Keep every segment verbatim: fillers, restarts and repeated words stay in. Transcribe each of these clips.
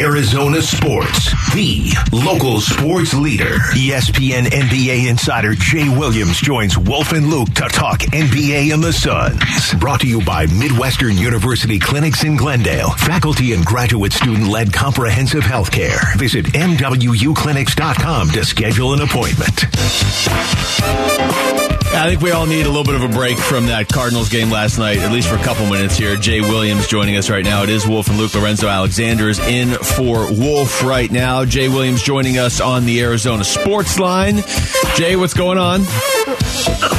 Arizona Sports, the local sports leader. E S P N N B A insider Jay Williams joins Wolf and Luke to talk N B A and the Suns. Brought to you by Midwestern University Clinics in Glendale. Faculty and graduate student-led comprehensive health care. Visit m w u clinics dot com to schedule an appointment. I think we all need a little bit of a break from that Cardinals game last night, at least for a couple minutes here. Jay Williams joining us right now. It is Wolf and Luke. Lorenzo Alexander is in for Wolf right now. Jay Williams joining us on the Arizona Sports Line. Jay, what's going on?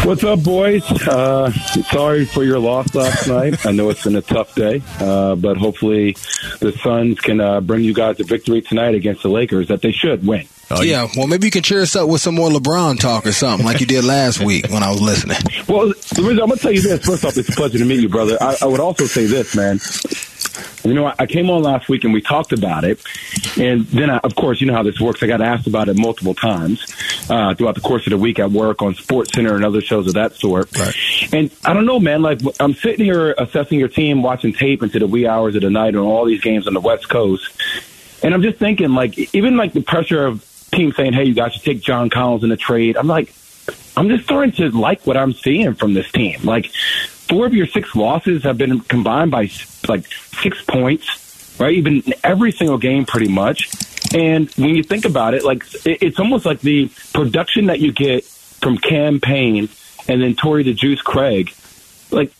What's up, boys? Uh, sorry for your loss last night. I know it's been a tough day, uh, but hopefully the Suns can uh, bring you guys a victory tonight against the Lakers that they should win. Oh, yeah. yeah, well, maybe you can cheer us up with some more LeBron talk or something like you did last week when I was listening. Well, I'm going to tell you this. First off, it's a pleasure to meet you, brother. I, I would also say this, man. You know, I came on last week and we talked about it. And then, I, of course, you know how this works. I got asked about it multiple times uh, throughout the course of the week at work on SportsCenter and other shows of that sort. Right. And I don't know, man, like I'm sitting here assessing your team, watching tape into the wee hours of the night on all these games on the West Coast. And I'm just thinking, like, even like the pressure of teams saying, hey, you guys should take John Collins in a trade. I'm like, I'm just starting to like what I'm seeing from this team. Like, four of your six losses have been combined by like six points, right? Even in every single game, pretty much. And when you think about it, like it's almost like the production that you get from Cam Payne and then Torrey the Juice Craig, like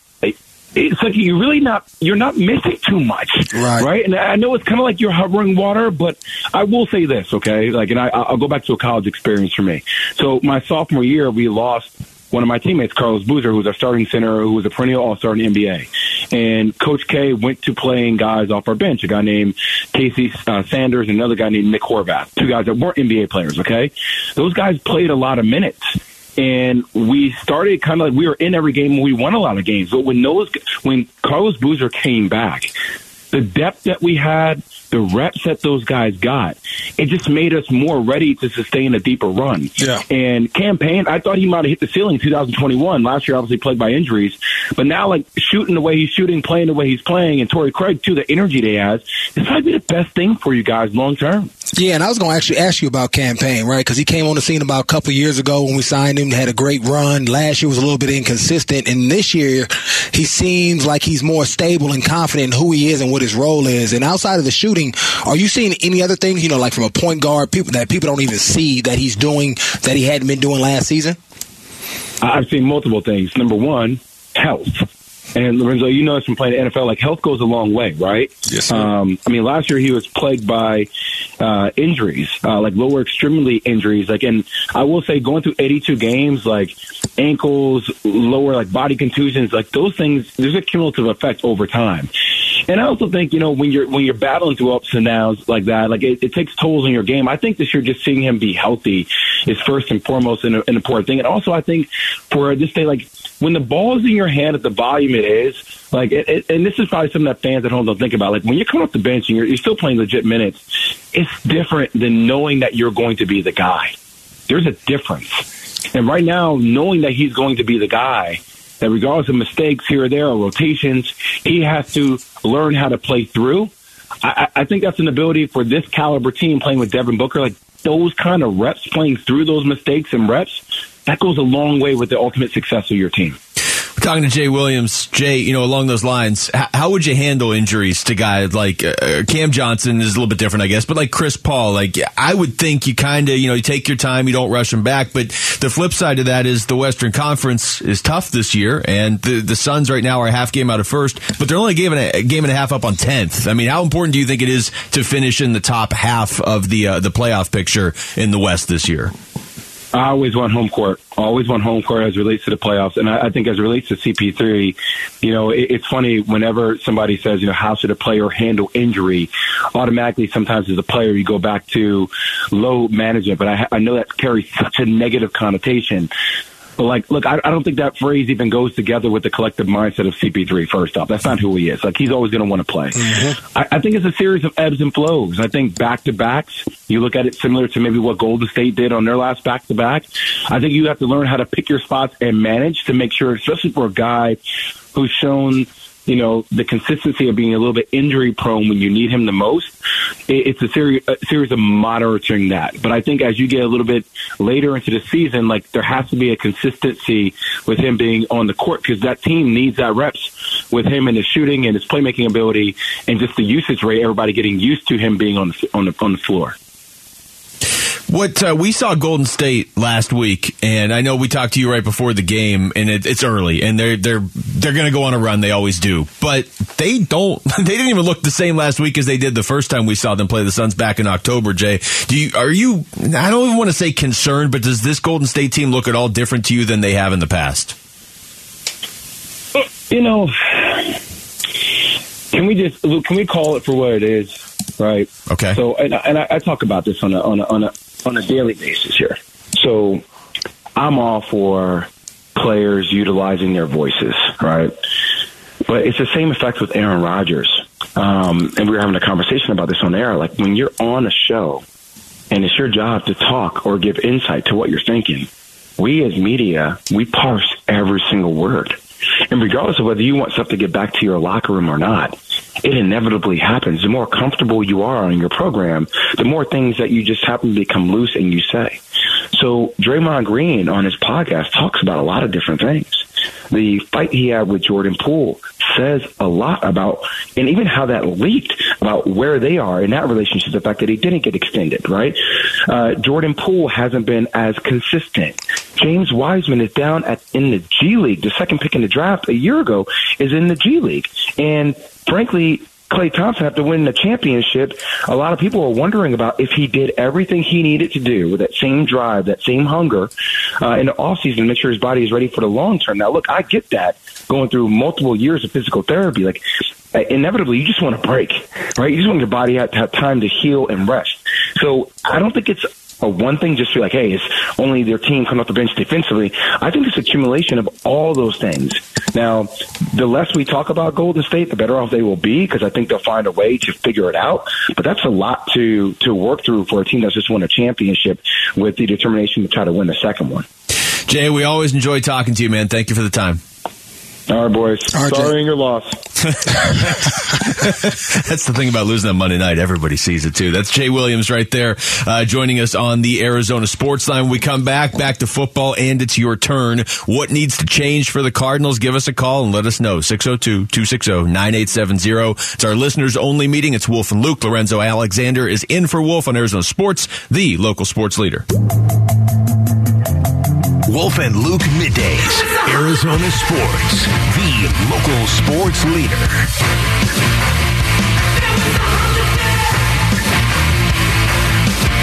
it's like you really not you're not missing too much, right? right? And I know it's kind of like you're hovering water, but I will say this, okay? Like, and I, I'll go back to a college experience for me. So my sophomore year, we lost one of my teammates, Carlos Boozer, who's our starting center, who was a perennial all-star in the N B A. And Coach K went to playing guys off our bench, a guy named Casey uh, Sanders and another guy named Nick Horvath, two guys that weren't N B A players, okay? Those guys played a lot of minutes. And we started kind of like we were in every game and we won a lot of games. But when those, when Carlos Boozer came back, the depth that we had, the reps that those guys got, it just made us more ready to sustain a deeper run. Yeah. And Cam Payne, I thought he might have hit the ceiling in two thousand twenty-one. Last year, obviously, plagued by injuries. But now, like, shooting the way he's shooting, playing the way he's playing, and Torrey Craig, too, the energy they has, this might be the best thing for you guys long term. Yeah, and I was going to actually ask you about Cam Payne, right? Because he came on the scene about a couple of years ago when we signed him, had a great run. Last year was a little bit inconsistent, and this year he seems like he's more stable and confident in who he is and what his role is. And outside of the shooting, are you seeing any other things, you know, like from a point guard people that people don't even see that he's doing that he hadn't been doing last season? I've seen multiple things. Number one, health. And, Lorenzo, you know this from playing the N F L, like, health goes a long way, right? Yes, sir. Um, I mean, last year he was plagued by uh, injuries, uh, like lower extremity injuries. Like, and I will say going through eighty-two games, like ankles, lower, like body contusions, like those things, there's a cumulative effect over time. And I also think, you know, when you're when you're battling through ups and downs like that, like it, it takes tolls on your game. I think this year just seeing him be healthy is first and foremost an, an important thing. And also I think for this day, like when the ball is in your hand at the volume it is, like it, it, and this is probably something that fans at home don't think about. Like when you come off the bench and you're, you're still playing legit minutes, it's different than knowing that you're going to be the guy. There's a difference. And right now, knowing that he's going to be the guy, that regardless of mistakes here or there or rotations, he has to learn how to play through. I, I think that's an ability for this caliber team playing with Devin Booker. Like those kind of reps, playing through those mistakes and reps, that goes a long way with the ultimate success of your team. We're talking to Jay Williams. Jay, you know, along those lines, how would you handle injuries to guys like uh, Cam Johnson is a little bit different, I guess, but like Chris Paul, like I would think you kind of, you know, you take your time, you don't rush him back. But the flip side of that is the Western Conference is tough this year, and the, the Suns right now are a half game out of first, but they're only game and a, a game and a half up on tenth. I mean, how important do you think it is to finish in the top half of the uh, the playoff picture in the West this year? I always want home court. I always want home court as it relates to the playoffs. And I, I think as it relates to C P three, you know, it, it's funny whenever somebody says, you know, how should a player handle injury? Automatically, sometimes as a player, you go back to load management. But I, I know that carries such a negative connotation. But, like, look, I, I don't think that phrase even goes together with the collective mindset of C P three, first off. That's not who he is. Like, he's always going to want to play. Mm-hmm. I, I think it's a series of ebbs and flows. I think back-to-backs, you look at it similar to maybe what Golden State did on their last back-to-back. I think you have to learn how to pick your spots and manage to make sure, especially for a guy who's shown you know, the consistency of being a little bit injury prone when you need him the most, it's a series, a series of monitoring that. But I think as you get a little bit later into the season, like, there has to be a consistency with him being on the court, because that team needs that reps with him and his shooting and his playmaking ability and just the usage rate, everybody getting used to him being on the, on the, on the floor. What uh, we saw Golden State last week, and I know we talked to you right before the game, and it, it's early, and they're they're they're going to go on a run. They always do, but they don't. They didn't even look the same last week as they did the first time we saw them play the Suns back in October. Jay, do you are you? I don't even want to say concerned, but does this Golden State team look at all different to you than they have in the past? You know, can we just can we call it for what it is? Right. Okay. So, and, and I, I talk about this on a on a on a. on a daily basis here. So I'm all for players utilizing their voices, right? But it's the same effect with Aaron Rodgers. Um, and we were having a conversation about this on air. Like, when you're on a show and it's your job to talk or give insight to what you're thinking, we as media, we parse every single word. And regardless of whether you want stuff to get back to your locker room or not, it inevitably happens. The more comfortable you are on your program, the more things that you just happen to become loose and you say. So Draymond Green on his podcast talks about a lot of different things. The fight he had with Jordan Poole says a lot about, and even how that leaked about where they are in that relationship, the fact that he didn't get extended, right? Uh, Jordan Poole hasn't been as consistent. James Wiseman is down at in the G League. The second pick in the draft a year ago is in the G League. And frankly, Klay Thompson, after winning the championship, a lot of people are wondering about if he did everything he needed to do with that same drive, that same hunger uh, in the offseason to make sure his body is ready for the long term. Now, look, I get that, going through multiple years of physical therapy. Like, inevitably, you just want a break, right? You just want your body to have time to heal and rest. So I don't think it's a one thing just be like, hey, it's only their team coming off the bench defensively. I think it's accumulation of all those things. Now, the less we talk about Golden State, the better off they will be, because I think they'll find a way to figure it out. But that's a lot to, to work through for a team that's just won a championship with the determination to try to win the second one. Jay, we always enjoy talking to you, man. Thank you for the time. All right, boys. All right, sorry in your loss. That's the thing about losing on Monday night. Everybody sees it, too. That's Jay Williams right there uh, joining us on the Arizona Sports Line. When we come back, back to football, and it's your turn. What needs to change for the Cardinals? Give us a call and let us know. six oh two, two six oh, nine eight seven oh. It's our listeners-only meeting. It's Wolf and Luke. Lorenzo Alexander is in for Wolf on Arizona Sports, the local sports leader. Wolf and Luke middays. Arizona Sports, the local sports leader.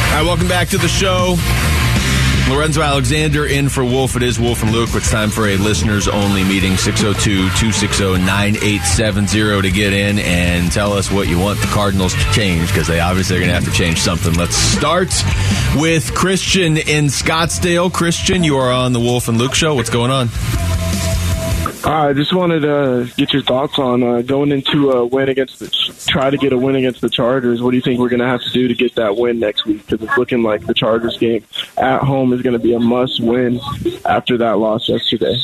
All right, welcome back to the show. Lorenzo Alexander in for Wolf. It is Wolf and Luke. It's time for a listeners-only meeting, six oh two, two six oh, nine eight seven oh, to get in and tell us what you want the Cardinals to change, because they obviously are going to have to change something. Let's start with Christian in Scottsdale. Christian, you are on the Wolf and Luke show. What's going on? I just wanted to get your thoughts on uh, going into a win against the try to get a win against the Chargers. What do you think we're going to have to do to get that win next week? Because it's looking like the Chargers game at home is going to be a must win after that loss yesterday.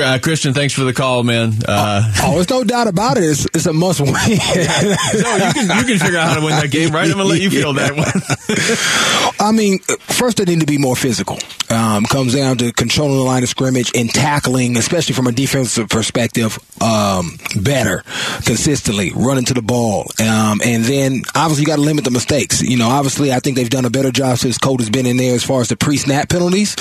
Uh, Christian, thanks for the call, man. Uh, oh, there's no doubt about it. It's, it's a must win. No, you can, you can figure out how to win that game, right? I'm going to let you feel that one. I mean, first they need to be more physical. Um, comes down to controlling the line of scrimmage and tackling, especially from a defensive perspective, um, better, consistently, running to the ball. Um, and then, obviously, you got to limit the mistakes. You know, obviously, I think they've done a better job since Colt has been in there as far as the pre-snap penalties.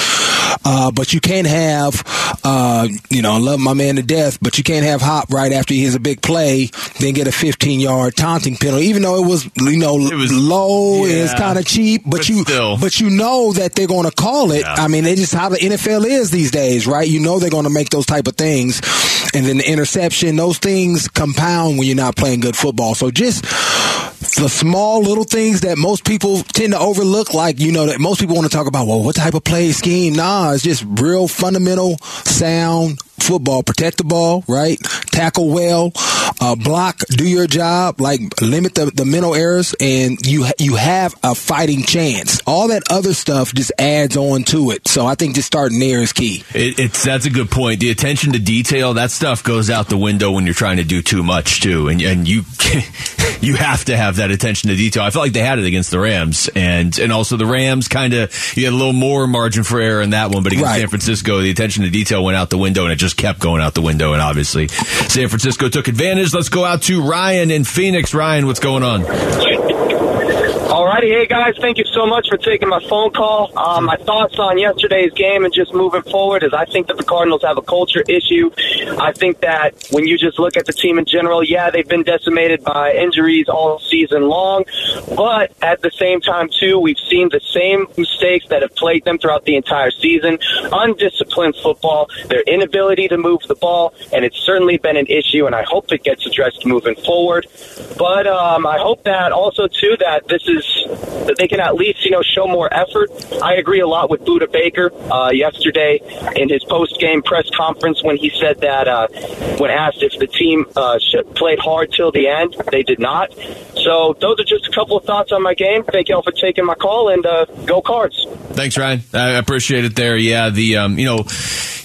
Uh, but you can't have, uh, you know, I love my man to death, but you can't have Hop right after he has a big play, then get a fifteen-yard taunting penalty, even though it was, you know, it was, low, yeah, it's kind of cheap, but, but you still. But you know that they're going to call it. Yeah. I mean, it's just how the N F L is these days, right? You know they're going to make those type of things. And then the interception, those things compound when you're not playing good football. So just the small little things that most people tend to overlook, like, you know, that most people want to talk about, well, what type of play scheme? Nah, it's just real fundamental, sound football. Protect the ball, right? Tackle well, uh, block, do your job, like limit the, the mental errors, and you you have a fighting chance. All that other stuff just adds on to it. So I think just starting there is key. It, it's that's a good point. The attention to detail, that stuff goes out the window when you're trying to do too much too, and and you you have to have that attention to detail. I feel like they had it against the Rams, and and also the Rams kind of you had a little more margin for error in that one, but against right. San Francisco, the attention to detail went out the window, and it just kept going out the window, and obviously San Francisco took advantage. Let's go out to Ryan in Phoenix. Ryan, what's going on? All righty. Hey, guys, thank you so much for taking my phone call. Um, my thoughts on yesterday's game and just moving forward is I think that the Cardinals have a culture issue. I think that when you just look at the team in general, yeah, they've been decimated by injuries all season long, but at the same time, too, we've seen the same mistakes that have plagued them throughout the entire season. Undisciplined football, their inability to move the ball, and it's certainly been an issue, and I hope it gets addressed moving forward. But um, I hope that also, too, that this is that they can at least, you know, show more effort. I agree a lot with Budda Baker uh, yesterday in his post-game press conference when he said that uh, when asked if the team uh, should, played hard till the end, they did not. So those are just a couple of thoughts on my game. Thank you all for taking my call, and uh, go Cards. Thanks, Ryan. I appreciate it there. Yeah, the, um, you know,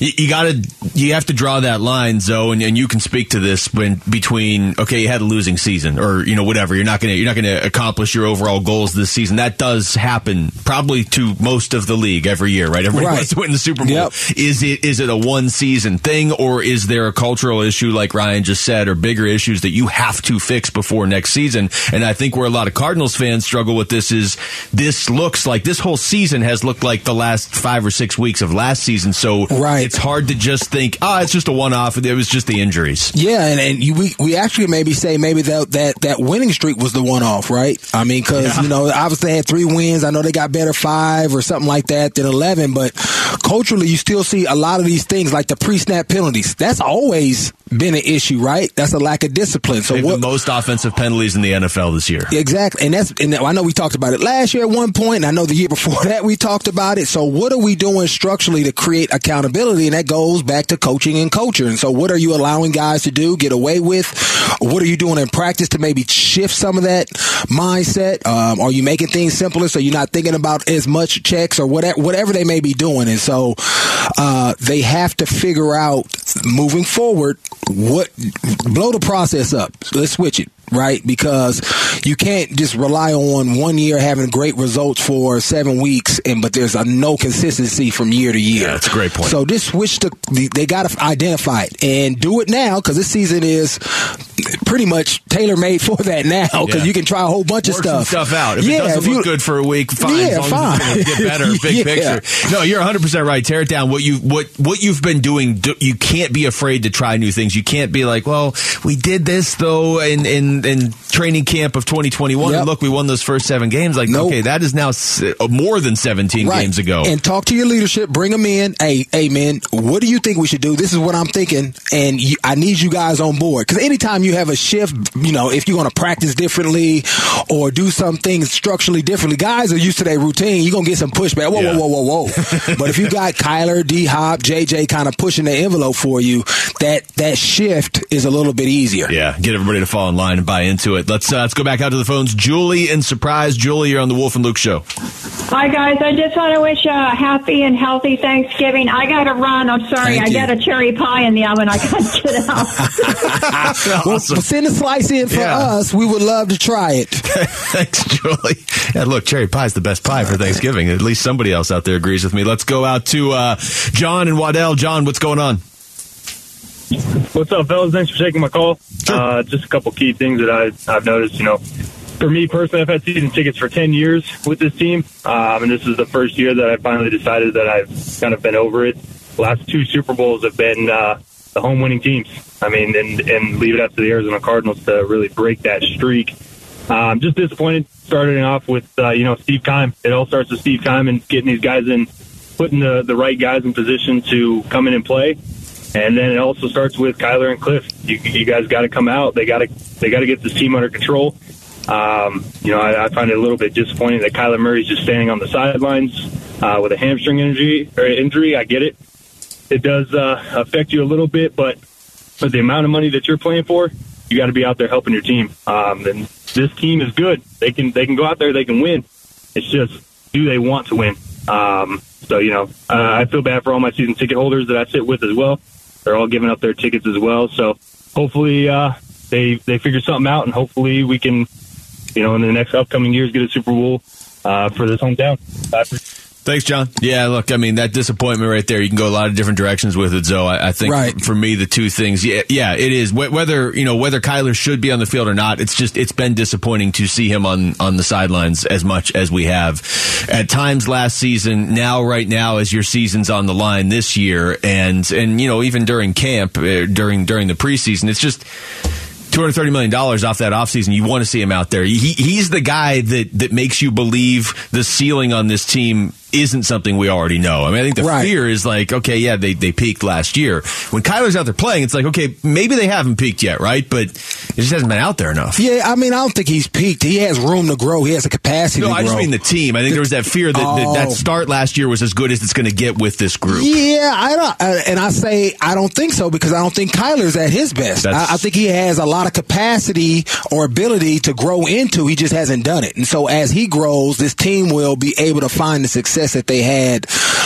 you, you gotta, you have to draw that line, Zoe, and, and you can speak to this when between, okay, you had a losing season or, you know, whatever. You're not going to, you're not going to accomplish your overall goals this season. That does happen probably to most of the league every year, right? Everybody right. wants to win the Super Bowl. Yep. Is it, is it a one season thing, or is there a cultural issue like Ryan just said, or bigger issues that you have to fix before next season? And I think where a lot of Cardinals fans struggle with this is this looks like this whole season has looked like the last five or six weeks of last season. So right. it's hard to just think, oh, it's just a one-off. It was just the injuries. Yeah, and, and you, we we actually maybe say maybe that, that, that winning streak was the one-off, right? I mean, because, yeah. you know, obviously they had three wins. I know they got better five or something like that than eleven, but culturally you still see a lot of these things like the pre-snap penalties. That's always been an issue, right? That's a lack of discipline. So what, the most offensive penalties in the N F L this year. Exactly. And that's and I know we talked about it last year at one point, and I know the year before that we talked about it. So what are we doing structurally to create accountability? And that goes back to coaching and culture. And so what are you allowing guys to do, get away with? What are you doing in practice to maybe shift some of that mindset? Um, are you making things simpler so you're not thinking about as much checks or whatever, whatever they may be doing? And so uh, they have to figure out moving forward what blow the process up. Let's switch it. Right? Because you can't just rely on one year having great results for seven weeks, and but there's a no consistency from year to year. Yeah, that's a great point. So this switch to they got to identify it and do it now because this season is pretty much tailor made for that now because yeah. you can try a whole bunch Work of stuff. Some stuff out. If yeah, it doesn't if you, look good for a week, fine. Yeah, as long fine. As it's gonna get better. Big yeah. picture. No, you're one hundred percent right. Tear it down. What you what what you've been doing. Do, you can't be afraid to try new things. You can't be like, well, we did this though, and and. In training camp of twenty twenty-one, yep. and look, we won those first seven games. Like, nope. okay, that is now more than seventeen right. games ago. And talk to your leadership, bring them in. Hey, hey, man, what do you think we should do? This is what I'm thinking, and you, I need you guys on board. Because anytime you have a shift, you know, if you're going to practice differently or do some things structurally differently, guys are used to their routine. You're going to get some pushback. Whoa, yeah. whoa, whoa, whoa, whoa. But if you got Kyler, D Hop, J J kind of pushing the envelope for you, that that shift is a little bit easier. Yeah, get everybody to fall in line and buy into it. Let's uh, let's go back out to the phones. Julie in Surprise. Julie, you're on the Wolf and Luke Show. Hi, guys. I just want to wish a uh, happy and healthy Thanksgiving. I got to run. I'm sorry. Thank I you. got a cherry pie in the oven. I can't get out. Awesome. Well, send a slice in for yeah. us. We would love to try it. Thanks, Julie. Yeah, look, cherry pie is the best pie for Thanksgiving. At least somebody else out there agrees with me. Let's go out to uh, John and Waddell. John, what's going on? What's up, fellas? Thanks for taking my call. Sure. Uh, just a couple key things that I, I've noticed. You know, for me personally, I've had season tickets for ten years with this team, um, and this is the first year that I finally decided that I've kind of been over it. The last two Super Bowls have been uh, the home-winning teams. I mean, and, and leave it up to the Arizona Cardinals to really break that streak. I'm um, just disappointed starting off with, uh, you know, Steve Keim. It all starts with Steve Keim and getting these guys in, putting the, the right guys in position to come in and play. And then it also starts with Kyler and Cliff. You, you guys got to come out. They got to they got to get this team under control. Um, you know, I, I find it a little bit disappointing that Kyler Murray's just standing on the sidelines uh, with a hamstring injury. Or injury, I get it. It does uh, affect you a little bit, but for the amount of money that you're playing for, you got to be out there helping your team. Um, and this team is good. They can they can go out there, they can win. It's just, do they want to win? Um, so, you know, uh, I feel bad for all my season ticket holders that I sit with as well. They're all giving up their tickets as well. So hopefully uh, they they figure something out, and hopefully we can, you know, in the next upcoming years, get a Super Bowl uh, for this hometown. Bye. Thanks, John. Yeah, look, I mean, that disappointment right there, you can go a lot of different directions with it, Zoe. I, I think right. for me, the two things, yeah, yeah, it is. Whether, you know, whether Kyler should be on the field or not, it's just, it's been disappointing to see him on, on the sidelines as much as we have at times last season, now, right now, as your season's on the line this year. And, and, you know, even during camp, uh, during, during the preseason, it's just, two hundred thirty million dollars off that offseason. You want to see him out there. He, he's the guy that, that makes you believe the ceiling on this team isn't something we already know. I mean, I think the right. fear is like, okay, yeah, they, they peaked last year. When Kyler's out there playing, it's like, okay, maybe they haven't peaked yet, right? But it just hasn't been out there enough. Yeah, I mean, I don't think he's peaked. He has room to grow. He has the capacity no, to grow. No, I just mean the team. I think there was that fear that oh. that, that start last year was as good as it's going to get with this group. Yeah, I don't, and I say I don't think so because I don't think Kyler's at his best. I, I think he has a lot of capacity or ability to grow into. He just hasn't done it. And so as he grows, this team will be able to find the success that they had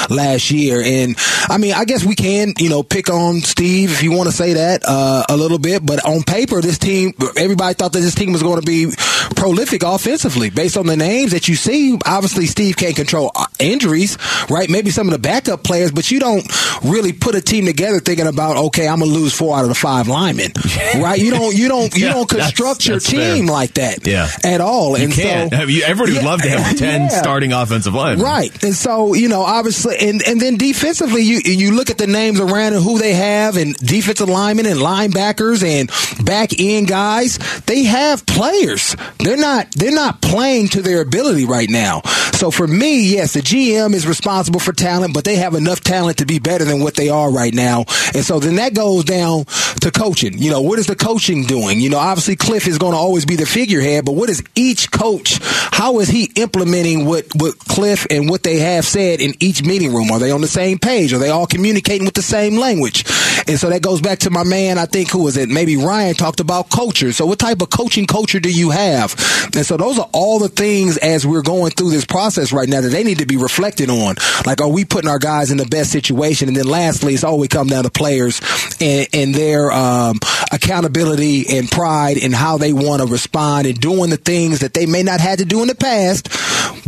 last year. And, I mean, I guess we can, you know, pick on Steve, if you want to say that, uh, a little bit. But on paper, this team, everybody thought that this team was going to be prolific offensively based on the names that you see. Obviously, Steve can't control injuries, right? Maybe some of the backup players, but you don't really put a team together thinking about, okay, I'm gonna lose four out of the five linemen, right? You don't, you don't, you yeah, don't construct that's, your that's team fair. Like that, yeah. at all. You and can't. So everybody yeah, would love to have ten yeah. starting offensive linemen, right? And so you know, obviously, and, and then defensively, you you look at the names around and who they have, and defensive linemen and linebackers and back end guys, they have players. They're not they're not playing to their ability right now. So for me, yes, the G M is responsible for talent, but they have enough talent to be better than what they are right now. And so then that goes down to coaching. You know, what is the coaching doing? You know, obviously Cliff is going to always be the figurehead, but what is each coach, how is he implementing what, what Cliff and what they have said in each meeting room? Are they on the same page? Are they all communicating with the same language? And so that goes back to my man, I think, who was it? Maybe Ryan talked about culture. So what type of coaching culture do you have? And so those are all the things as we're going through this process right now that they need to be reflected on. Like, are we putting our guys in the best situation? And then lastly, it's always come down to players and, and their um, accountability and pride and how they want to respond and doing the things that they may not have had to do in the past,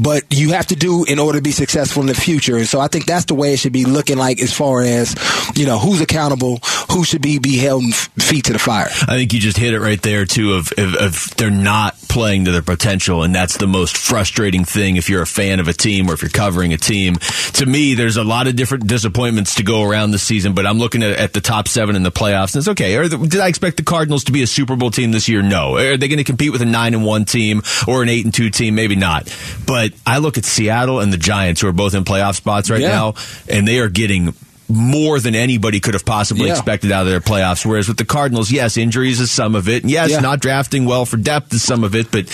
but you have to do in order to be successful in the future. And so I think that's the way it should be looking like as far as, you know, who's accountable, who should be, be held feet to the fire. I think you just hit it right there, too, of, of, of they're not playing to their potential, and that's the most frustrating thing if you're a fan of a team or if you're covering a team. To me, there's a lot of different disappointments to go around this season, but I'm looking at, at the top seven in the playoffs, and it's okay. Are the, did I expect the Cardinals to be a Super Bowl team this year? No. Are they going to compete with a nine and one team or an eight and two team? Maybe not. But I look at Seattle and the Giants, who are both in playoff spots right yeah. now, and they are getting more than anybody could have possibly yeah. expected out of their playoffs. Whereas with the Cardinals, yes, injuries is some of it. And yes, yeah. not drafting well for depth is some of it, but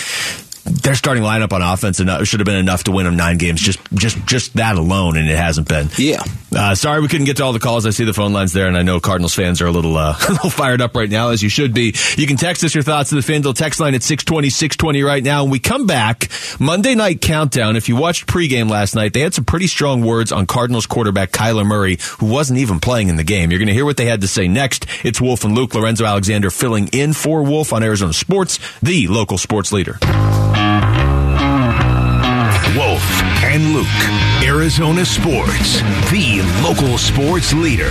their starting lineup on offense enough, should have been enough to win them nine games. Just, just, just that alone, and it hasn't been. Yeah. Uh, sorry we couldn't get to all the calls. I see the phone lines there, and I know Cardinals fans are a little, uh, a little fired up right now, as you should be. You can text us your thoughts to the FanDuel text line at six twenty, six twenty right now. When we come back, Monday Night Countdown. If you watched pregame last night, they had some pretty strong words on Cardinals quarterback Kyler Murray, who wasn't even playing in the game. You're going to hear what they had to say next. It's Wolf and Luke. Lorenzo Alexander filling in for Wolf on Arizona Sports, the local sports leader. Wolf and Luke, Arizona Sports, the local sports leader.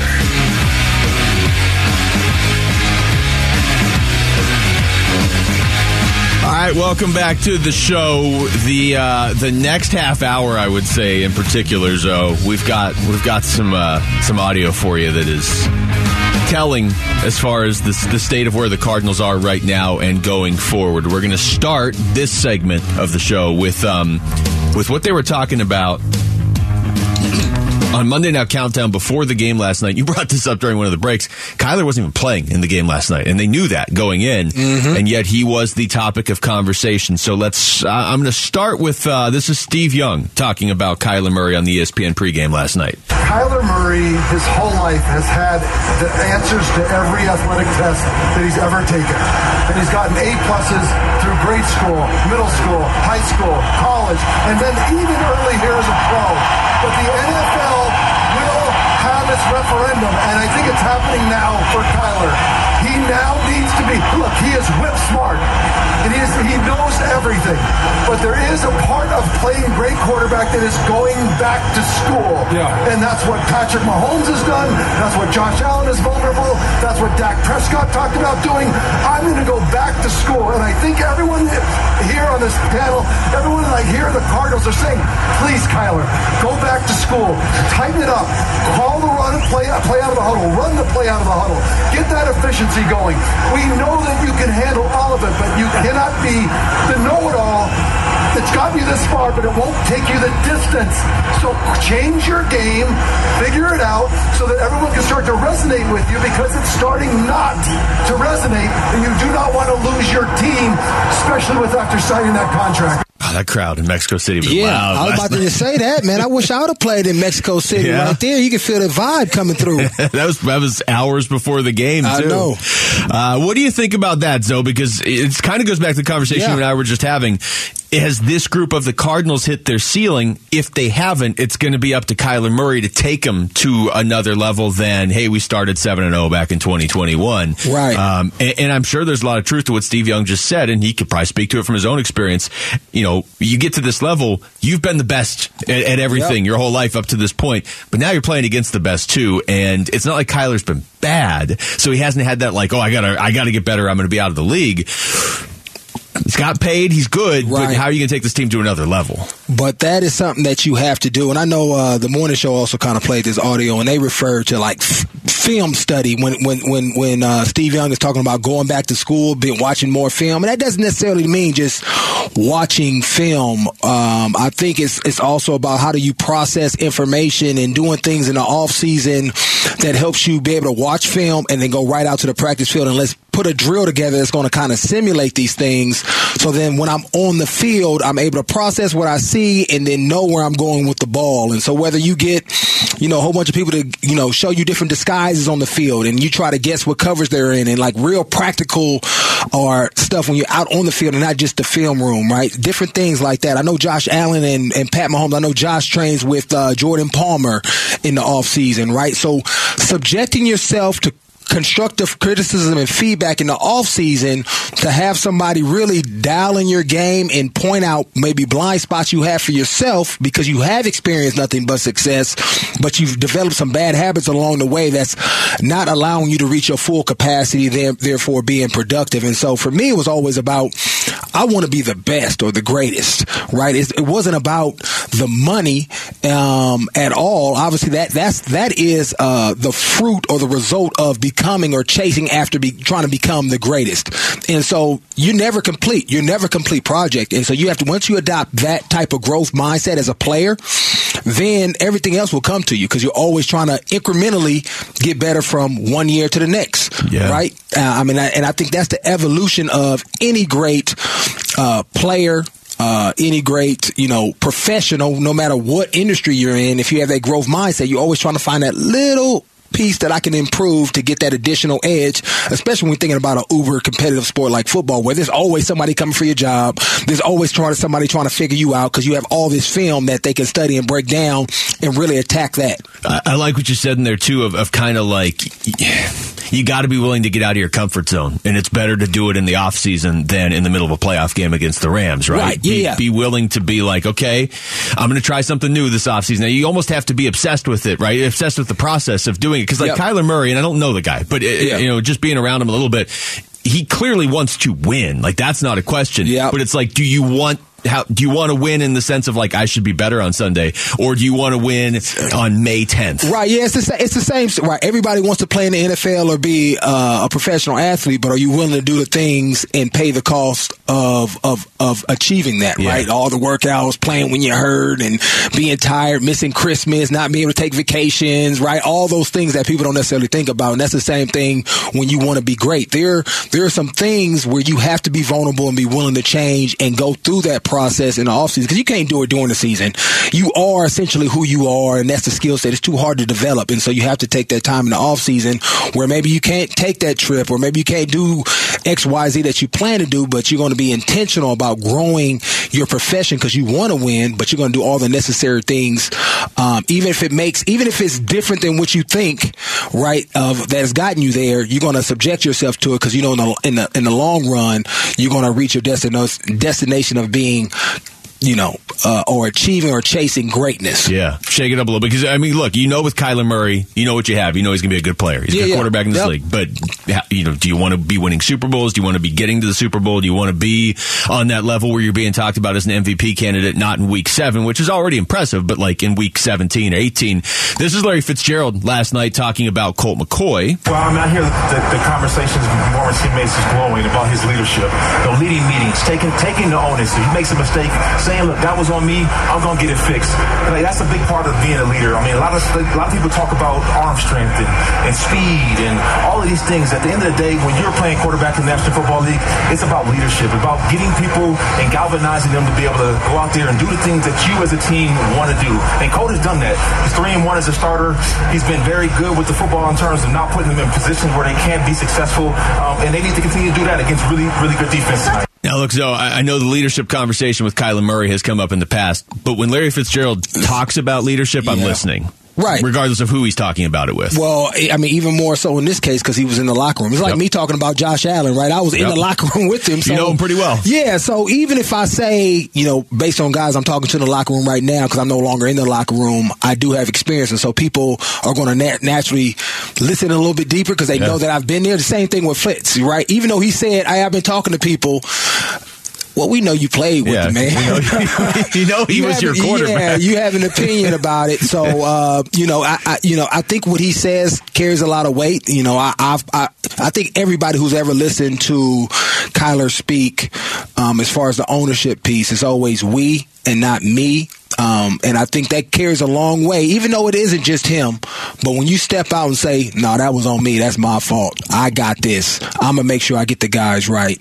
All right, welcome back to the show. The uh, the next half hour, I would say, in particular, Zoe, we've got we've got some uh, some audio for you that is telling as far as the, the state of where the Cardinals are right now and going forward. We're going to start this segment of the show with um, with what they were talking about On Monday Now Countdown, before the game last night, you brought this up during one of the breaks. Kyler wasn't even playing in the game last night, and they knew that going in, mm-hmm. and yet he was the topic of conversation. So let's, uh, I'm going to start with, uh, this is Steve Young talking about Kyler Murray on the E S P N pregame last night. Kyler Murray, his whole life, has had the answers to every athletic test that he's ever taken. And he's gotten A pluses through grade school, middle school, high school, college, and then even early here as a pro. But the N F L will have its referendum, and I think it's happening now for Kyler. He now needs to be, look, he is whip smart, and he, is, he knows everything. But there is a part of playing great quarterback that is going back to school. Yeah. And that's what Patrick Mahomes has done. That's what Josh Allen is vulnerable. That's what Dak Prescott talked about doing. I'm going to go back to school. And I think everyone here on this panel, everyone that I hear in the Cardinals are saying, please, Kyler, go back to school. Tighten it up. Call the run and play, play out of the huddle. Run the play out of the huddle. Get that efficiency going. We know that you can handle all of it, but you cannot be the know-it-all that's gotten you this far, but it won't take you the distance. So change your game, figure it out, so that everyone can start to resonate with you, because it's starting not to resonate, and you do not want to lose your team, especially with after signing that contract. Oh, that crowd in Mexico City was yeah, loud. I was about night. to say that, man. I wish I would have played in Mexico City yeah. right there. You could feel the vibe coming through. that was that was hours before the game, too. I know. Uh, what do you think about that, Zoe? Because it kind of goes back to the conversation yeah. you and I were just having. Has this group of the Cardinals hit their ceiling? If they haven't, it's going to be up to Kyler Murray to take them to another level than, hey, we started seven and oh back in twenty twenty-one. Right. Um, and, and I'm sure there's a lot of truth to what Steve Young just said, and he could probably speak to it from his own experience. You know, you get to this level, you've been the best at, at everything yep. your whole life up to this point, but now you're playing against the best, too, and it's not like Kyler's been bad, so he hasn't had that, like, oh, I gotta, I gotta get better, I'm going to be out of the league. He's got paid. He's good. Right. But how are you going to take this team to another level? But that is something that you have to do. And I know uh, the morning show also kind of played this audio, and they referred to like f- film study when when when when uh, Steve Young is talking about going back to school, been watching more film, and that doesn't necessarily mean just watching film. Um, I think it's it's also about how do you process information and doing things in the off season that helps you be able to watch film and then go right out to the practice field and let's put a drill together that's going to kind of simulate these things. So then when I'm on the field, I'm able to process what I see and then know where I'm going with the ball. And so whether you get, you know, a whole bunch of people to, you know, show you different disguises on the field and you try to guess what covers they're in and like real practical or stuff when you're out on the field and not just the film room, right? Different things like that. I know Josh Allen and, and Pat Mahomes, I know Josh trains with uh, Jordan Palmer in the offseason, right? So subjecting yourself to constructive criticism and feedback in the offseason to have somebody really dial in your game and point out maybe blind spots you have for yourself because you have experienced nothing but success, but you've developed some bad habits along the way that's not allowing you to reach your full capacity, therefore being productive. And so for me, it was always about I want to be the best or the greatest, right? It wasn't about the money um, at all. Obviously, that that's that is uh, the fruit or the result of becoming Coming or chasing after be, trying to become the greatest. And so you never complete. You're never complete project. And so you have to, once you adopt that type of growth mindset as a player, then everything else will come to you because you're always trying to incrementally get better from one year to the next. Yeah. Right? Uh, I mean, I, and I think that's the evolution of any great uh, player, Uh, any great, you know, professional, no matter what industry you're in. If you have that growth mindset, you're always trying to find that little piece that I can improve to get that additional edge, especially when we're thinking about an uber competitive sport like football, where there's always somebody coming for your job. There's always trying to, somebody trying to figure you out because you have all this film that they can study and break down and really attack that. I, I like what you said in there, too, of, of kind of like you got to be willing to get out of your comfort zone, and it's better to do it in the offseason than in the middle of a playoff game against the Rams, right? Right, yeah. Be, be willing to be like, okay, I'm going to try something new this offseason. Now, you almost have to be obsessed with it, right? Obsessed with the process of doing it. Because like yep. Kyler Murray, and I don't know the guy, but it, yep. you know, just being around him a little bit, he clearly wants to win. Like that's not a question. Yep. But it's like, do you want how do you want to win in the sense of like I should be better on Sunday, or do you want to win on May tenth? Right. Yeah. It's the, it's the same. Right. Everybody wants to play in the N F L or be uh, a professional athlete, but are you willing to do the things and pay the cost of of of achieving that? Yeah. Right. All the workouts, playing when you're hurt, and being tired, missing Christmas, not being able to take vacations. Right. All those things that people don't necessarily think about, and that's the same thing when you want to be great. There there are some things where you have to be vulnerable and be willing to change and go through that process in the offseason, because you can't do it during the season. You are essentially who you are, and that's the skill set. It's too hard to develop, and so you have to take that time in the offseason where maybe you can't take that trip, or maybe you can't do X Y Z that you plan to do, but you're going to be intentional about growing your profession because you want to win, but you're going to do all the necessary things, um, even if it makes, even if it's different than what you think, right, of that has gotten you there. You're going to subject yourself to it because you know in the, in the in the long run you're going to reach your destin- destination of being, you know, uh, or achieving or chasing greatness. Yeah. Shake it up a little bit. Because, I mean, look, you know with Kyler Murray, you know what you have. You know he's going to be a good player. He's a yeah, good quarterback yeah. in this yep. league. But, you know, do you want to be winning Super Bowls? Do you want to be getting to the Super Bowl? Do you want to be on that level where you're being talked about as an M V P candidate, not in week seven, which is already impressive, but like in week seventeen or eighteen? This is Larry Fitzgerald last night talking about Colt McCoy. Well, I'm out here, the, the conversations with Warren's teammates is glowing about his leadership, the leading meetings, taking, taking the onus. If he makes a mistake, saying, look, that was on me, I'm going to get it fixed. Like, that's a big part of being a leader. I mean, a lot of a lot of people talk about arm strength and, and speed and all of these things. At the end of the day, when you're playing quarterback in the National Football League, it's about leadership, about getting people and galvanizing them to be able to go out there and do the things that you as a team want to do. And Colt has done that. He's three and one as a starter. He's been very good with the football in terms of not putting them in positions where they can't be successful. Um, and they need to continue to do that against really, really good defense tonight. Now, look, Zoe, I know the leadership conversation with Kyler Murray has come up in the past, but when Larry Fitzgerald talks about leadership, yeah. I'm listening. Right. Regardless of who he's talking about it with. Well, I mean, even more so in this case because he was in the locker room. It's like yep. me talking about Josh Allen, right? I was yep. in the locker room with him. So, you know him pretty well. Yeah, so even if I say, you know, based on guys I'm talking to in the locker room right now because I'm no longer in the locker room, I do have experience. And so people are going to nat- naturally listen a little bit deeper because they yeah. know that I've been there. The same thing with Fitz, right? Even though he said, I have been talking to people. Well, we know you played with yeah, him, man. You know, you know he you was have, your quarterback. Yeah, you have an opinion about it. So, uh, you know, I, I, you know, I think what he says carries a lot of weight. You know, I, I've, I, I think everybody who's ever listened to Kyler speak, um, as far as the ownership piece, it's always we and not me. Um, and I think that carries a long way, even though it isn't just him. But when you step out and say, no, nah, that was on me. That's my fault. I got this. I'm going to make sure I get the guys right.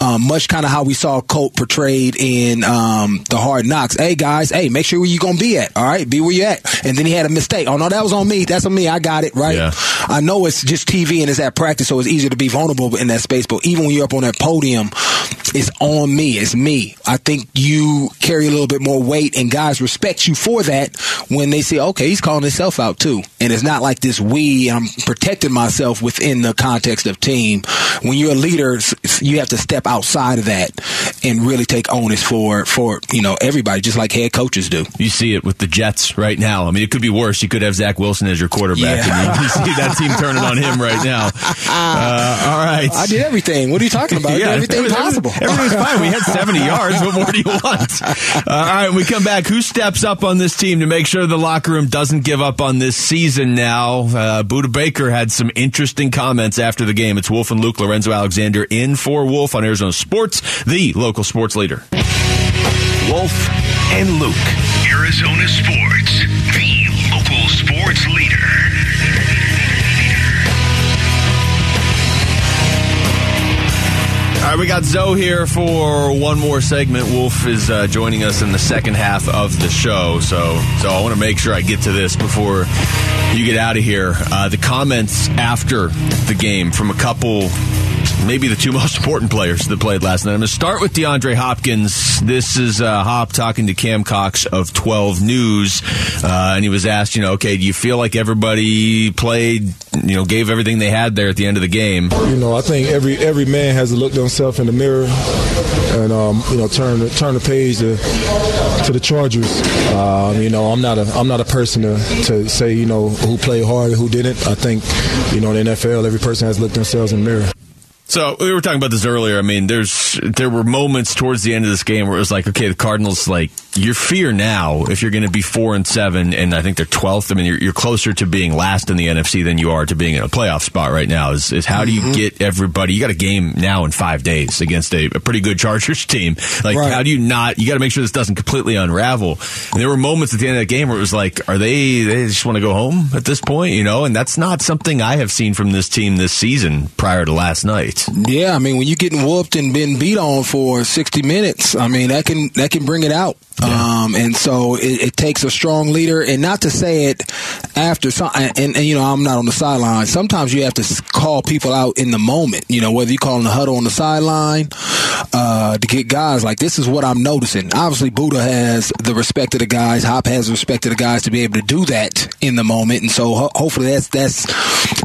Um, much kind of how we saw Colt portrayed in um, the Hard Knocks. Hey, guys, hey, make sure where you're going to be at. All right, be where you're at. And then he had a mistake. Oh, no, that was on me. That's on me. I got it, right? Yeah. I know it's just T V and it's at practice, so it's easier to be vulnerable in that space. But even when you're up on that podium, it's on me. It's me. I think you carry a little bit more weight, and guys respect you for that when they say, okay, he's calling himself out too. And it's not like this we, I'm protecting myself within the context of team. When you're a leader, you have to step outside of that and really take onus for, for you know, everybody, just like head coaches do. You see it with the Jets right now. I mean, it could be worse. You could have Zach Wilson as your quarterback. Yeah. And you, you see that team turning on him right now. Uh, all right. I did everything. What are you talking about? Yeah, everything was, possible. Everything was fine. We had seventy yards. What more do you want? Uh, all right, when we come back, who steps up on this team to make sure the locker room doesn't give up on this season now? Uh, Budda Baker had some interesting comments after the game. It's Wolf and Luke. Lorenzo Alexander in for Wolf on Arizona Sports, the local sports leader. Wolf and Luke. Arizona Sports, the local sports leader. All right, we got Zoe here for one more segment. Wolf is uh, joining us in the second half of the show, so so I want to make sure I get to this before you get out of here. Uh, the comments after the game from a couple, maybe the two most important players that played last night. I'm going to start with DeAndre Hopkins. This is uh, Hop talking to Cam Cox of twelve News, uh, and he was asked, you know, okay, do you feel like everybody played, you know, gave everything they had there at the end of the game? You know, I think every every man has to look themselves in the mirror and um, you know, turn the, turn the page to to the Chargers. Um, you know, I'm not a I'm not a person to, to say, you know, who played hard and who didn't. I think, you know, in the N F L, every person has looked themselves in the mirror. So we were talking about this earlier. I mean, there's there were moments towards the end of this game where it was like, okay, the Cardinals, like, your fear now, if you're going to be four and seven, and I think they're twelfth. I mean, you're, you're closer to being last in the N F C than you are to being in a playoff spot right now. Is, is how do you mm-hmm. get everybody? You got a game now in five days against a, a pretty good Chargers team. Like, right. how do you not? You got to make sure this doesn't completely unravel. And there were moments at the end of that game where it was like, are they? They just want to go home at this point, you know? And that's not something I have seen from this team this season prior to last night. Yeah, I mean, when you're getting whooped and been beat on for sixty minutes, I mean, that can that can bring it out. Yeah. Um, and so it, it takes a strong leader. And not to say it after some, and, and, and, you know, I'm not on the sideline. Sometimes you have to call people out in the moment, you know, whether you call in the huddle on the sideline uh, to get guys like, this is what I'm noticing. Obviously, Budda has the respect of the guys. Hop has the respect of the guys to be able to do that in the moment. And so ho- hopefully that's, that's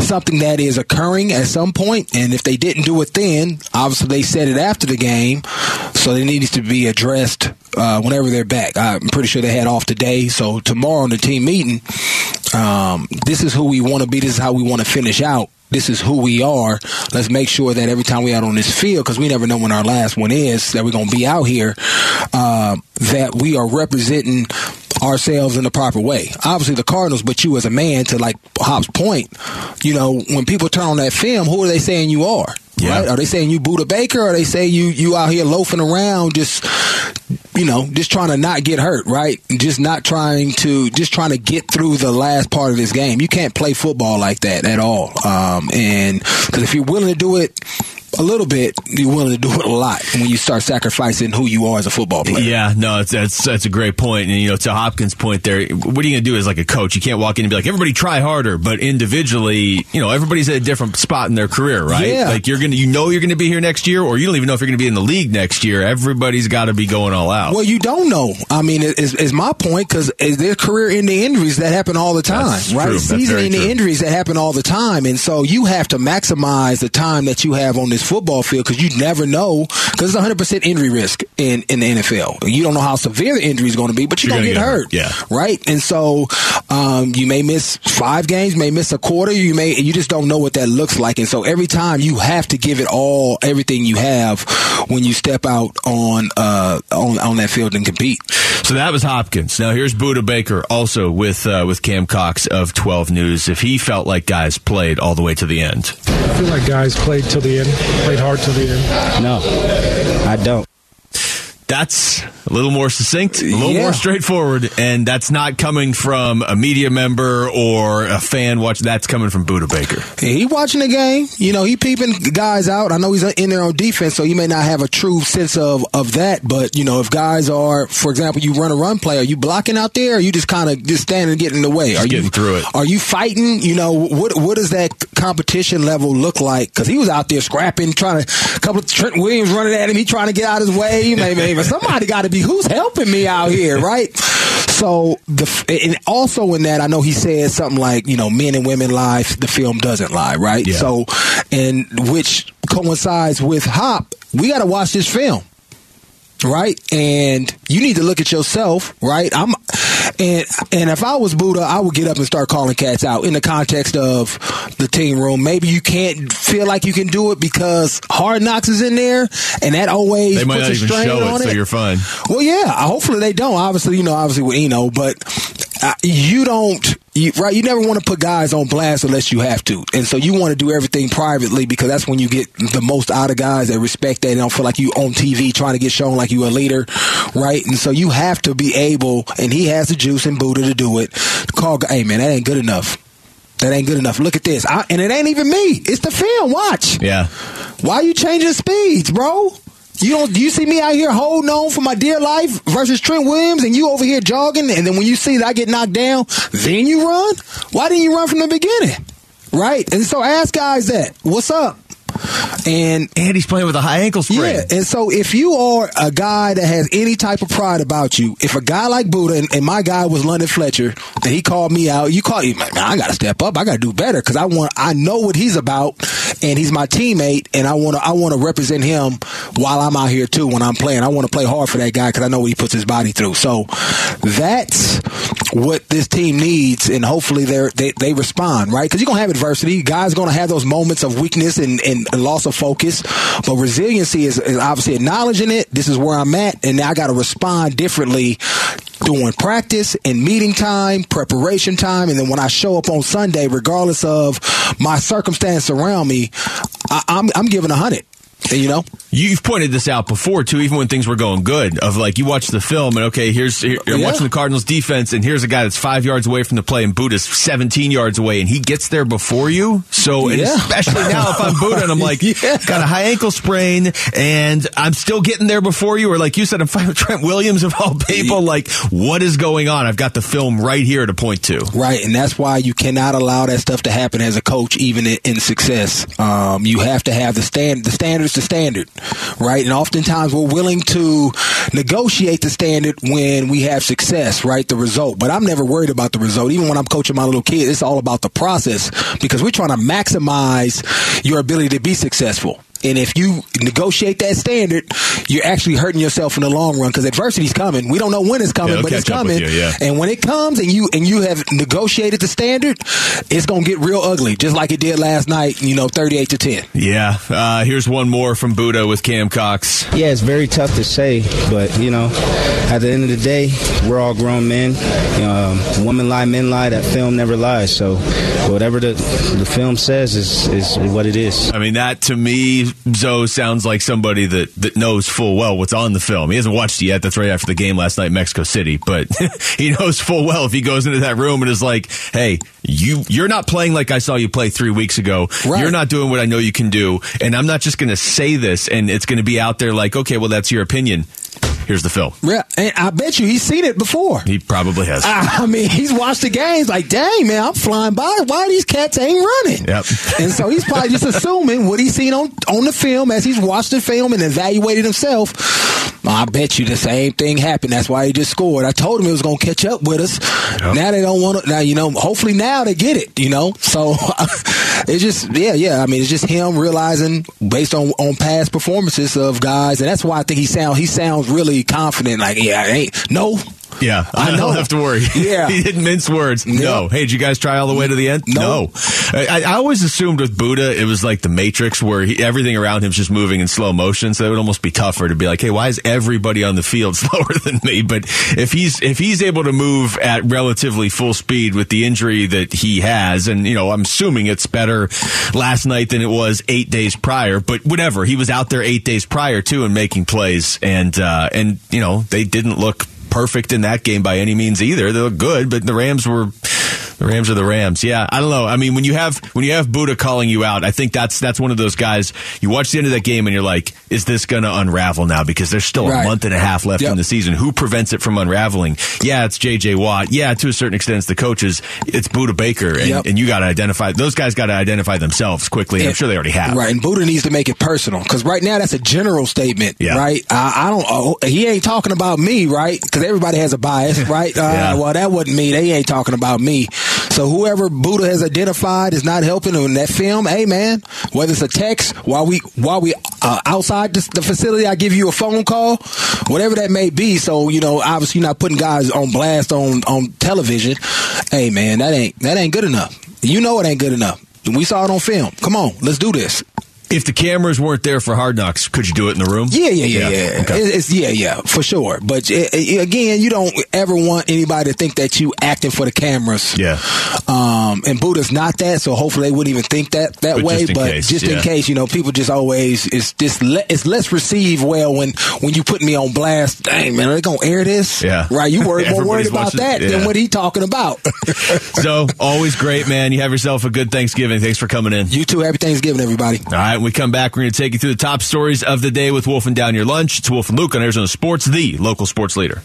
something that is occurring at some point. And if they didn't do it then, obviously they said it after the game. So it needs to be addressed uh, whenever they're back. I'm pretty sure they had off today, so tomorrow in the team meeting, um, this is who we want to be. This is how we want to finish out. This is who we are. Let's make sure that every time we're out on this field, because we never know when our last one is, that we're going to be out here, uh, that we are representing ourselves in the proper way. Obviously the Cardinals, but you as a man, to like Hop's point, you know, when people turn on that film, who are they saying you are? Yeah. Right? Are they saying you Budda Baker? Or are they saying you, you out here loafing around just, you know, just trying to not get hurt, right? Just not trying to, just trying to get through the last part of this game. You can't play football like that at all. Um, and because if you're willing to do it a little bit, you're willing to do it a lot when you start sacrificing who you are as a football player. Yeah, no, it's, that's that's a great point. And, you know, to Hopkins' point there, what are you going to do as, like, a coach? You can't walk in and be like, everybody try harder. But individually, you know, everybody's at a different spot in their career, right? Yeah. Like, you're gonna, you know you're going to be here next year, or you don't even know if you're going to be in the league next year. Everybody's got to be going all out. Well, you don't know. I mean, is is my point, because there's career-ending injuries that happen all the time, that's right? Season-ending injuries that happen all the time. And so you have to maximize the time that you have on this football field, because you never know, because it's one hundred percent injury risk in, in the N F L. You don't know how severe the injury is going to be, but you're, you're going to get, get hurt, hurt. Yeah. Right? And so um, you may miss five games, may miss a quarter, you may you just don't know what that looks like. And so every time you have to give it all, everything you have when you step out on uh, on, on that field and compete. So that was Hopkins. Now here's Budda Baker also with, uh, with Cam Cox of twelve news. If he felt like guys played all the way to the end. I feel like guys played till the end. Played hard till the end. No, I don't. That's a little more succinct, a little yeah. more straightforward, and that's not coming from a media member or a fan watching. That's coming from Budda Baker. Yeah, he watching the game. You know, he peeping guys out. I know he's in there on defense, so you may not have a true sense of, of that, but, you know, if guys are, for example, you run a run play, are you blocking out there, or are you just kind of just standing and getting in the way? Just are getting you, through it. Are you fighting? You know, what what does that competition level look like? Because he was out there scrapping, trying to, a couple of Trent Williams running at him, he trying to get out of his way, maybe. Somebody got to be, who's helping me out here, right? So, the, and also in that, I know he said something like, you know, men and women lie, the film doesn't lie, right? Yeah. So, and which coincides with Hop, we got to watch this film, right? And you need to look at yourself, right? I'm, and and if I was Budda, I would get up and start calling cats out in the context of the team room. Maybe you can't feel like you can do it because Hard Knocks is in there, and that always they might puts not a even strain show on it, it. So you're fine. Well, yeah. Hopefully they don't. Obviously, you know, obviously with Eno, but uh, you don't. You, right, you never want to put guys on blast unless you have to, and so you want to do everything privately because that's when you get the most out of guys that respect that and don't feel like you on T V trying to get shown like you a leader, right? And so you have to be able, and he has the juice and Budda to do it. Call, hey man, that ain't good enough. That ain't good enough. Look at this, I, and it ain't even me. It's the film. Watch. Yeah. Why are you changing speeds, bro? You don't. You see me out here holding on for my dear life versus Trent Williams, and you over here jogging, and then when you see that I get knocked down, then you run? Why didn't you run from the beginning? Right? And so ask guys that. What's up? And and he's playing with a high ankle sprain. Yeah, and so if you are a guy that has any type of pride about you, if a guy like Budda, and, and my guy was London Fletcher, and he called me out, you call him, man, I got to step up. I got to do better because I want, I know what he's about, and he's my teammate, and I want to I want to represent him while I'm out here too when I'm playing. I want to play hard for that guy because I know what he puts his body through. So that's what this team needs, and hopefully they they respond, right? Because you're going to have adversity. Guys are going to have those moments of weakness and, and and loss of focus. But resiliency is, is obviously acknowledging it. This is where I'm at, and now I got to respond differently during practice and meeting time, preparation time, and then when I show up on Sunday, regardless of my circumstance around me, I, I'm, I'm giving a hundred. You know, you've pointed this out before too, even when things were going good, of like you watch the film and okay, here's here, you're yeah. watching the Cardinals defense and here's a guy that's five yards away from the play and Buddha's seventeen yards away and he gets there before you. So, yeah. and especially now if I'm Buddha and I'm like, yeah. got a high ankle sprain and I'm still getting there before you, or like you said, I'm fighting with Trent Williams of all people. Like, what is going on? I've got the film right here to point to. Right, and that's why you cannot allow that stuff to happen as a coach, even in success. Um, you have to have the stand, the standards. The standard, right? And oftentimes we're willing to negotiate the standard when we have success, right? The result. But I'm never worried about the result. Even when I'm coaching my little kids, it's all about the process because we're trying to maximize your ability to be successful. And if you negotiate that standard, you're actually hurting yourself in the long run because adversity's coming. We don't know when it's coming, yeah, but it's coming. You, yeah. And when it comes and you and you have negotiated the standard, it's going to get real ugly, just like it did last night, you know, thirty-eight to ten. Yeah. Uh, here's one more from Budda with Cam Cox. Yeah, it's very tough to say, but, you know, at the end of the day, we're all grown men. Um, women lie, men lie. That film never lies. So whatever the, the film says is, is what it is. I mean, that to me... Zoe sounds like somebody that, that knows full well what's on the film. He hasn't watched it yet. That's right after the game last night in Mexico City. But he knows full well if he goes into that room and is like, hey, you, you're not playing like I saw you play three weeks ago. Right. You're not doing what I know you can do. And I'm not just going to say this and it's going to be out there like, okay, well, that's your opinion. Here's the film. Yeah, and I bet you he's seen it before. He probably has. I, I mean, he's watched the games like, dang, man, I'm flying by. Why these cats ain't running? Yep. And so he's probably just assuming what he's seen on, on the film as he's watched the film and evaluated himself. I bet you the same thing happened. That's why he just scored. I told him it was going to catch up with us. Yep. Now they don't want to. Now, you know, hopefully now they get it, you know. So it's just, yeah, yeah. I mean, it's just him realizing based on, on past performances of guys. And that's why I think he, sound, he sounds really confident, like, yeah, I ain't, no. Yeah, I, I don't have to worry. Yeah. He didn't mince words. Yeah. No. Hey, did you guys try all the way to the end? No. no. I, I always assumed with Budda it was like the Matrix where he, everything around him is just moving in slow motion, so it would almost be tougher to be like, hey, why is everybody on the field slower than me? But if he's if he's able to move at relatively full speed with the injury that he has, and, you know, I'm assuming it's better last night than it was eight days prior, but whatever. He was out there eight days prior, too, and making plays, and, uh, and you know, they didn't look perfect in that game by any means either. They look good, but the Rams were the Rams are the Rams. Yeah, I don't know. I mean, when you have when you have Budda calling you out, I think that's that's one of those guys. You watch the end of that game and you're like, is this going to unravel now? Because there's still right. a month and a half left yep. in the season. Who prevents it from unraveling? Yeah, it's J J Watt. Yeah, to a certain extent, it's the coaches. It's Budda Baker, and, yep. and you got to identify those guys. Got to identify themselves quickly. And and, I'm sure they already have. Right, and Budda needs to make it personal because right now that's a general statement. Yeah. Right, I, I don't. Oh, he ain't talking about me, right? Because everybody has a bias, right? Uh, yeah. Well, that wasn't me. They ain't talking about me. So whoever Budda has identified is not helping in that film. Hey, man, whether it's a text, while we while we uh, outside the, the facility, I give you a phone call, whatever that may be. So, you know, obviously you're not putting guys on blast on, on television. Hey, man, that ain't that ain't good enough. You know it ain't good enough. We saw it on film. Come on, let's do this. If the cameras weren't there for Hard Knocks, could you do it in the room? Yeah, yeah, yeah, yeah, yeah. Okay. It's, yeah, yeah, for sure. But it, it, again, you don't ever want anybody to think that you acting for the cameras. Yeah. Um, and Budda's not that, so hopefully they wouldn't even think that that but way. Just but case, just yeah. in case, you know, people just always it's just le- it's let's receive well when when you put me on blast. Dang, man, are they gonna air this? Yeah. Right. You worry more worried about watching, that yeah. than what he talking about. So always great, man. You have yourself a good Thanksgiving. Thanks for coming in. You too. Happy Thanksgiving, everybody. All right. When we come back, we're going to take you through the top stories of the day with Wolf and Down Your Lunch. It's Wolf and Luke on Arizona Sports, the local sports leader.